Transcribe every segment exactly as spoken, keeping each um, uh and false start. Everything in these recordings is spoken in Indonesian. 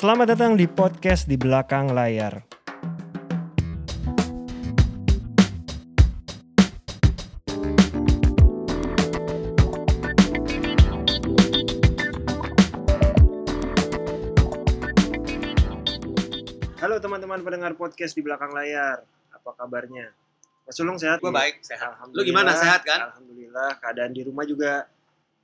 Selamat datang di podcast Di Belakang Layar. Halo teman-teman pendengar podcast Di Belakang Layar. Apa kabarnya? Mas Sulung sehat? Gue baik, sehat. Lu gimana, sehat kan? Alhamdulillah, keadaan di rumah juga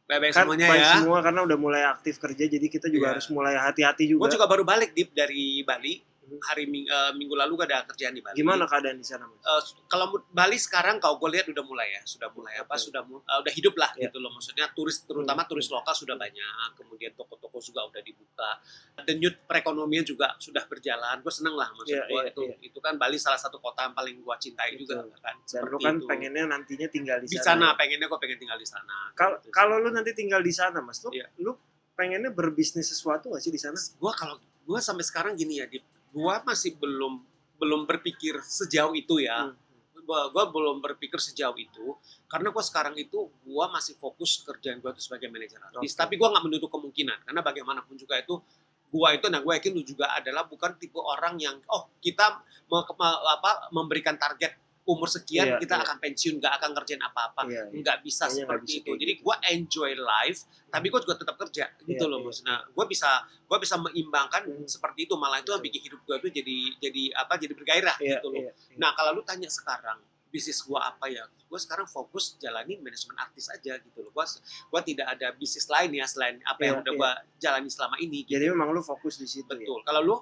baik-baik kan, semuanya ya. Semua karena udah mulai aktif kerja, jadi kita juga yeah. harus mulai hati-hati juga. Gue juga baru balik Dip dari Bali. Hari ming, uh, minggu lalu gak ada kerjaan di Bali. Gimana keadaan di sana? Uh, kalau Bali sekarang kalau gue lihat udah mulai ya, sudah mulai okay. apa, sudah uh, udah hidup lah yeah. gitu loh. Maksudnya turis, terutama hmm. turis lokal sudah banyak. Kemudian toko-toko juga udah dibuka. Denyut perekonomian juga sudah berjalan. Gue seneng lah maksud yeah, gue yeah, itu. Yeah. Itu kan Bali salah satu kota yang paling gue cintai Betul. juga kan. Dan lu kan itu. pengennya nantinya tinggal di, di sana. Di sana, pengennya gue pengen tinggal di sana. Kal- gitu. Kalau lu nanti tinggal di sana, Mas, lu, yeah. lu pengennya berbisnis sesuatu nggak sih di sana? Gue kalau gue sampai sekarang gini ya, di gua masih belum belum berpikir sejauh itu ya. Hmm. Gua, gua belum berpikir sejauh itu karena gua sekarang itu gua masih fokus kerjaan gua itu sebagai manajer artis. Okay. Tapi gua nggak menutup kemungkinan karena bagaimanapun juga itu gua itu nah gua yakin lu juga adalah bukan tipe orang yang oh kita mau me, apa memberikan target umur sekian yeah, kita yeah. akan pensiun, nggak akan ngerjain apa-apa, yeah, yeah. nggak bisa yeah, seperti gak bisa itu. Jadi gue enjoy life, tapi gue juga tetap kerja, yeah, gitu loh yeah. maksudnya. Gue bisa, gue bisa mengimbangkan mm. seperti itu, malah itu yeah. bikin hidup gue tuh jadi, jadi apa, jadi bergairah yeah, gitu loh. Yeah, yeah. Nah kalau lu tanya sekarang bisnis gue apa ya, gue sekarang fokus jalani manajemen artis aja gitu loh. Gue, gue tidak ada bisnis lain ya selain apa yeah, yang udah yeah. gue jalani selama ini. Gitu. Jadi memang lu fokus di situ. Betul. Ya? Kalau lu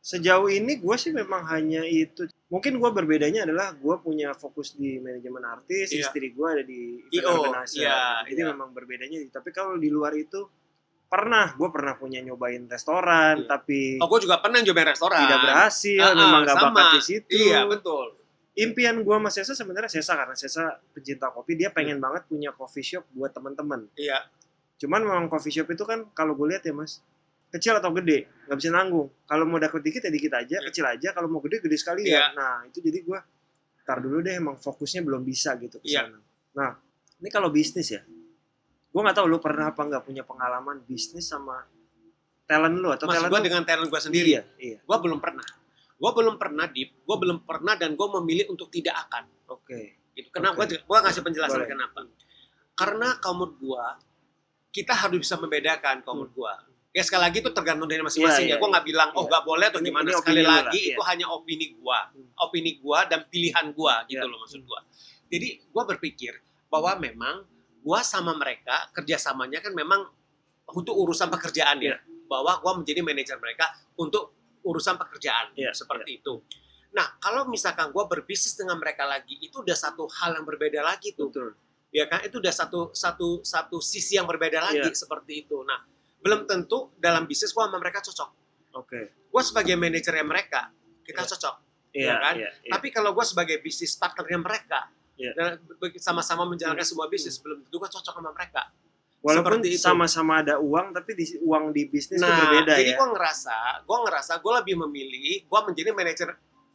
sejauh ini gue sih memang hanya itu. Mungkin gue berbedanya adalah gue punya fokus di manajemen artis, yeah. istri gue ada di event organisasi. Yeah, Jadi yeah. memang berbedanya. Tapi kalau di luar itu pernah, gue pernah punya nyobain restoran, yeah. tapi oh gue juga pernah nyobain restoran. Tidak berhasil, uh-huh, memang gak bakat di situ. Iya yeah, betul. Impian gue sama Sesa sebenarnya Sesa karena Sesa pencinta kopi, dia pengen yeah. banget punya coffee shop buat teman-teman. Iya. Yeah. Cuman memang coffee shop itu kan kalau gue lihat ya Mas, kecil atau gede, nggak bisa nanggung. Kalau mau dapat dikit ya dikit aja, yeah. kecil aja. Kalau mau gede, gede sekali yeah. ya. Nah, itu jadi gue, ntar dulu deh emang fokusnya belum bisa gitu ke sana. Yeah. Nah, ini kalau bisnis ya, gue nggak tahu lu pernah apa nggak punya pengalaman bisnis sama talent lu atau Mas, talent gue dengan talent gue sendiri. Iya, iya. Gue belum pernah. Gue belum pernah Dip. Gue belum pernah dan gue memilih untuk tidak akan. Oke. Okay. Gitu. Kenapa? Okay. Gue ngasih penjelasan Boleh. kenapa. Karena kaum gue, kita harus bisa membedakan kaum hmm. gue. Ya sekali lagi itu tergantung dari masing-masing ya, ya. ya. Gue gak bilang, oh ya. gak boleh atau ini, gimana ini sekali lagi lah. Itu ya. hanya opini gue opini gue dan pilihan gue gitu ya. loh maksud gue. Jadi gue berpikir bahwa memang gue sama mereka kerjasamanya kan memang untuk urusan pekerjaan ya, ya. bahwa gue menjadi manajer mereka untuk urusan pekerjaan ya. seperti ya. itu. Nah kalau misalkan gue berbisnis dengan mereka lagi, itu udah satu hal yang berbeda lagi tuh. Betul. Ya kan, itu udah satu, satu, satu sisi yang berbeda lagi ya. seperti itu. Nah belum tentu dalam bisnis gue sama mereka cocok. Oke. Okay. Gue sebagai manajernya mereka, kita yeah. cocok, yeah, ya kan? Yeah, yeah. Tapi kalau gue sebagai bisnis partnernya mereka, yeah. sama-sama menjalankan yeah. semua bisnis, yeah. belum tentu gue cocok sama mereka. Walaupun sama-sama ada uang, tapi di, uang di bisnis itu nah, berbeda jadi ya. Jadi gue ngerasa, gue ngerasa gue lebih memilih, gue menjadi manajer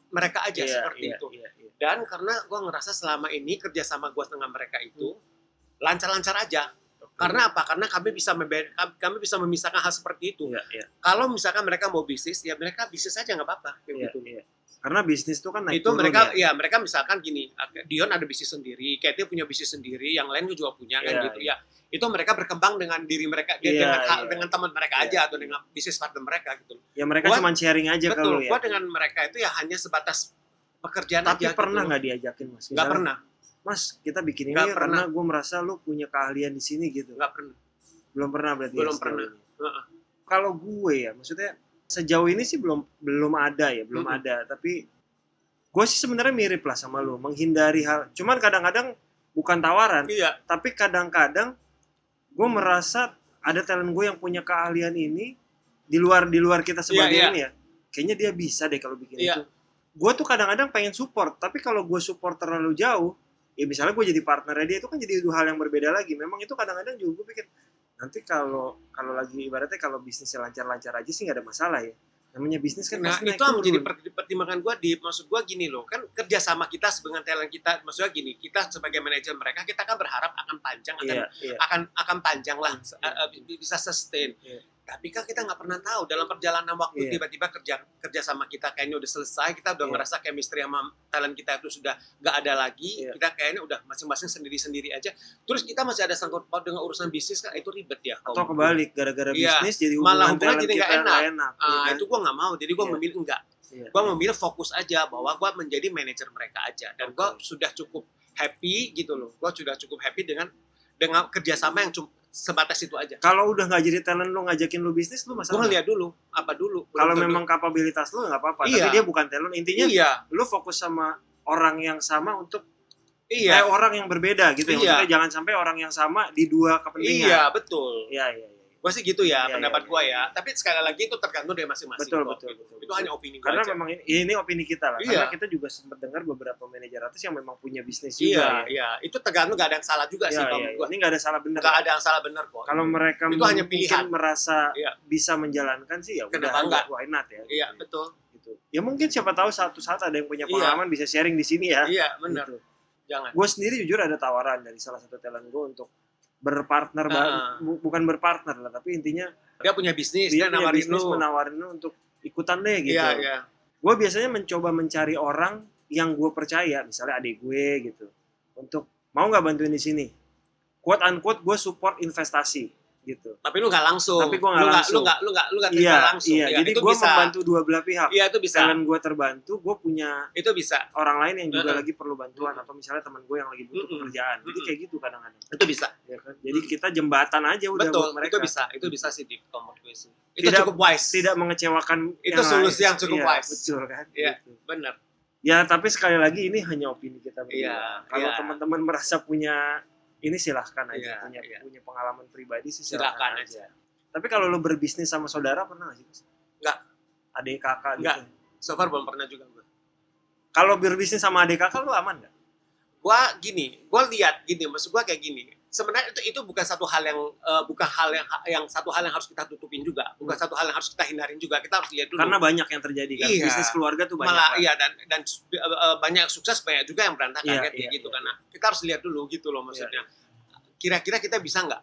mereka aja yeah, seperti yeah, itu. Yeah, yeah. Dan karena gue ngerasa selama ini kerjasama gue dengan mereka itu hmm. lancar-lancar aja. Karena apa? Karena kami bisa membe- kami bisa memisahkan hal seperti itu. Ya, ya. Kalau misalkan mereka mau bisnis, ya mereka bisnis aja nggak apa-apa. Ya, gitu. ya. Karena bisnis itu kan naik itu turun mereka, ya. ya mereka misalkan gini, Dion ada bisnis sendiri, Katie punya bisnis sendiri, yang lain juga punya ya, kan gitu ya. ya. Itu mereka berkembang dengan diri mereka, ya, dengan ya. dengan teman mereka ya. aja atau dengan bisnis partner mereka gitu. Ya mereka gua, cuma sharing aja kalau ya. Betul. Gua dengan mereka itu ya hanya sebatas pekerjaan Tapi aja. Tapi pernah nggak gitu. diajakin Mas? Nggak pernah. Mas, kita bikin ini ya, karena gue merasa lu punya keahlian di sini gitu. Gak pernah. Belum pernah berarti. Belum ya, pernah. Uh-uh. Kalau gue ya, maksudnya sejauh ini sih belum belum ada ya, belum uh-huh. ada. Tapi gue sih sebenarnya mirip lah sama lu, menghindari hal. Cuman kadang-kadang bukan tawaran, iya. tapi kadang-kadang gue merasa ada talent gue yang punya keahlian ini di luar di luar kita sebagai yeah, yeah. ini ya. Kayaknya dia bisa deh kalau bikin yeah. itu. Gue tuh kadang-kadang pengen support, tapi kalau gue support terlalu jauh. Ya misalnya gue jadi partnernya dia itu kan jadi dua hal yang berbeda lagi. Memang itu kadang-kadang juga gue pikir nanti kalau kalau lagi ibaratnya kalau bisnisnya lancar-lancar aja sih nggak ada masalah ya. Namanya bisnis kan nah, pasti naik turun. Nah itu menjadi pertimbangan gue di maksud gue gini loh kan kerjasama kita sebagai talent kita maksudnya gini kita sebagai manajer mereka kita kan berharap akan panjang akan yeah, yeah. akan akan panjang lah yeah. bisa sustain. Yeah. Tapi kan kita nggak pernah tahu dalam perjalanan waktu, yeah. tiba-tiba kerja kerja sama kita kayaknya udah selesai, kita udah yeah. ngerasa chemistry sama talent kita itu sudah nggak ada lagi, yeah. kita kayaknya udah masing-masing sendiri-sendiri aja. Terus kita masih ada sangkut paut dengan urusan bisnis, kan itu ribet ya. Atau kebalik, gara-gara bisnis yeah. jadi hubungan, malah hubungan jadi nggak enak. enak uh, ya kan? Itu gue nggak mau, jadi gue yeah. memilih enggak. Yeah. Gue memilih fokus aja bahwa gue menjadi manajer mereka aja, dan okay. gue sudah cukup happy gitu loh. Gue sudah cukup happy dengan dengan kerjasama yang cukup sebatas itu aja. Kalau udah nggak jadi talent lo ngajakin lo bisnis, lo masalah. Gue lihat dulu apa dulu. Kalau memang kapabilitas lo nggak apa-apa, iya. tapi dia bukan talent. Intinya iya. lo fokus sama orang yang sama untuk iya. eh, orang yang berbeda gitu. Iya. Ya. Maksudnya jangan sampai orang yang sama di dua kepentingan. Iya betul. Iya iya. Gue sih gitu ya, ya pendapat ya, gue ya. Ya. Tapi sekali lagi itu tergantung dari masing-masing. Betul, betul, betul, itu betul. Hanya opini gue karena aja. Memang ini, ini opini kita lah. Iya. Karena kita juga sempat dengar beberapa manajer artis yang memang punya bisnis iya, juga. Iya, iya. Itu tergantung, gak ada yang salah juga iya, sih iya, kalau iya. gue. Ini gak ada salah benar. Gak ada yang salah benar kok. Kalau mereka itu mungkin hanya pilihan. merasa iya. bisa menjalankan sih ya udah. Kenapa why not ya. Iya, gitu. betul. Gitu. Ya mungkin siapa tahu satu saat ada yang punya pengalaman iya. bisa sharing di sini ya. Iya, benar. Gitu. Jangan. Gue sendiri jujur ada tawaran dari salah satu talent gue untuk berpartner, nah. bu, bukan berpartner lah, tapi intinya dia punya bisnis, dia, dia punya nawarin bisnis, lu. menawarin lu untuk ikutan deh gitu. Yeah, yeah. Gue biasanya mencoba mencari orang yang gue percaya, misalnya adik gue gitu, untuk mau nggak bantuin di sini. Quote unquote gue support investasi gitu. Tapi lu nggak langsung. Tapi gue nggak langsung. Lu nggak, lu nggak, lu nggak yeah, langsung. Iya, yeah. jadi gue membantu dua belah pihak. Iya yeah, itu bisa. Talent gue terbantu, gue punya. Itu bisa. Orang lain yang juga mm-hmm. lagi perlu bantuan mm-hmm. atau misalnya teman gue yang lagi butuh mm-hmm. pekerjaan. Jadi mm-hmm. kayak gitu kadang-kadang. Itu bisa. Ya kan? Jadi kita jembatan aja udah buat mereka. Betul, itu bisa, itu bisa sih di komod gue sih. Itu tidak, cukup wise. Tidak mengecewakan. Itu yang solusi lain. yang cukup ya, wise. Betul kan? Iya, gitu. benar. Ya tapi sekali lagi ini hanya opini kita berdua. Ya, kalau ya. teman-teman merasa punya ini silahkan aja, yeah, punya yeah. punya pengalaman pribadi sih silahkan, silahkan aja. aja. Tapi kalau lo berbisnis sama saudara pernah nggak sih? Nggak. Adik kakak gitu? Nggak, so far belum pernah juga gue. Kalau berbisnis sama adik kakak lo aman nggak? Gue gini, gue lihat gini, maksud gue kayak gini. Sebenarnya itu itu bukan satu hal yang uh, bukan hal yang yang satu hal yang harus kita tutupin juga, bukan hmm. satu hal yang harus kita hindarin juga. Kita harus lihat dulu. Karena banyak yang terjadi kan, iya. bisnis keluarga tuh banyak. Malah, iya dan dan uh, banyak sukses, banyak juga yang berantakan yeah, yeah, gitu yeah. karena kita harus lihat dulu gitu loh maksudnya. Yeah. Kira-kira kita bisa nggak?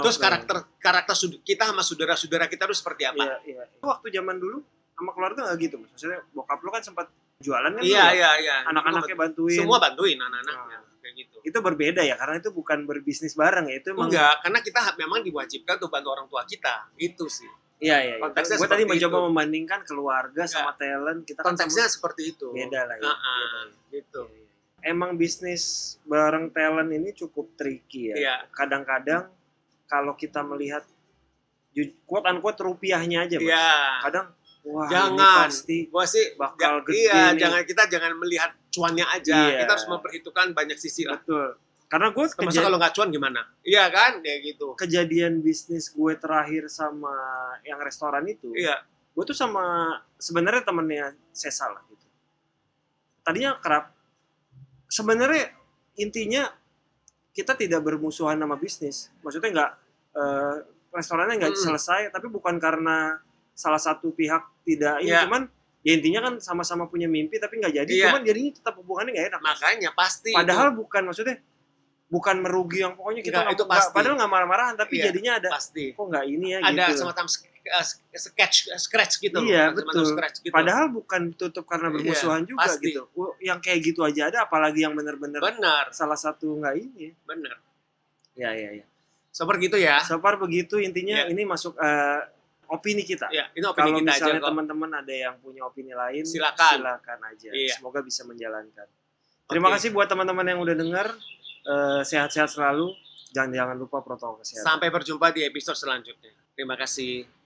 Terus okay. karakter karakter kita sama saudara-saudara kita tuh seperti apa? Yeah, yeah. Waktu zaman dulu sama keluarga nggak gitu, maksudnya bokap lo kan sempat jualan kan, iya, iya, iya. anak-anaknya bantuin, semua bantuin anak-anaknya, nah, kayak gitu. Itu berbeda ya, karena itu bukan berbisnis bareng ya, itu memang enggak, karena kita memang diwajibkan untuk bantu orang tua kita, itu sih. Iya, iya. Konteksnya gue tadi mencoba itu. membandingkan keluarga sama ya. talent kita. Konteksnya kan seperti itu. Beda lah ya. Uh-uh, beda. Gitu. Emang bisnis bareng talent ini cukup tricky ya. Iya. Kadang-kadang kalau kita melihat quote-unquote rupiahnya aja, Mas. Iya. Kadang wah, jangan, gua sih bakal gede iya, nih. Jangan kita jangan melihat cuannya aja, iya. kita harus memperhitungkan banyak sisi lah. Betul. Karena gue termasuk kalau nggak cuan gimana? Iya kan, kayak gitu. Kejadian bisnis gue terakhir sama yang restoran itu, iya. gue tuh sama sebenarnya temennya Sesa lah gitu. Tadinya kerap. Sebenarnya intinya kita tidak bermusuhan sama bisnis. Maksudnya nggak eh, restorannya nggak hmm. selesai, tapi bukan karena salah satu pihak tidak ini, yeah. cuman ya intinya kan sama-sama punya mimpi tapi nggak jadi, yeah. cuman jadinya tetap hubungannya nggak enak. Makanya pasti. Padahal itu. bukan maksudnya bukan merugi yang pokoknya kita nggak, nggak padahal nggak marah-marahan tapi yeah, jadinya ada pasti. kok nggak ini ya. Ada gitu. Semacam uh, sketch scratch gitu. Iya loh, betul. Gitu. Padahal bukan tutup karena bermusuhan yeah, juga pasti. gitu. Yang kayak gitu aja ada, apalagi yang benar-benar salah satu nggak ini. Benar. Ya ya ya. Sopar gitu ya. Sopar begitu intinya yeah. ini masuk. Uh, Opini kita. Ya, itu opini kalau kita misalnya teman-teman ada yang punya opini lain, silakan, silakan aja. Iya. Semoga bisa menjalankan. Terima okay. kasih buat teman-teman yang udah dengar. Uh, sehat-sehat selalu. Jangan jangan lupa protokol kesehatan. Sampai berjumpa di episode selanjutnya. Terima kasih.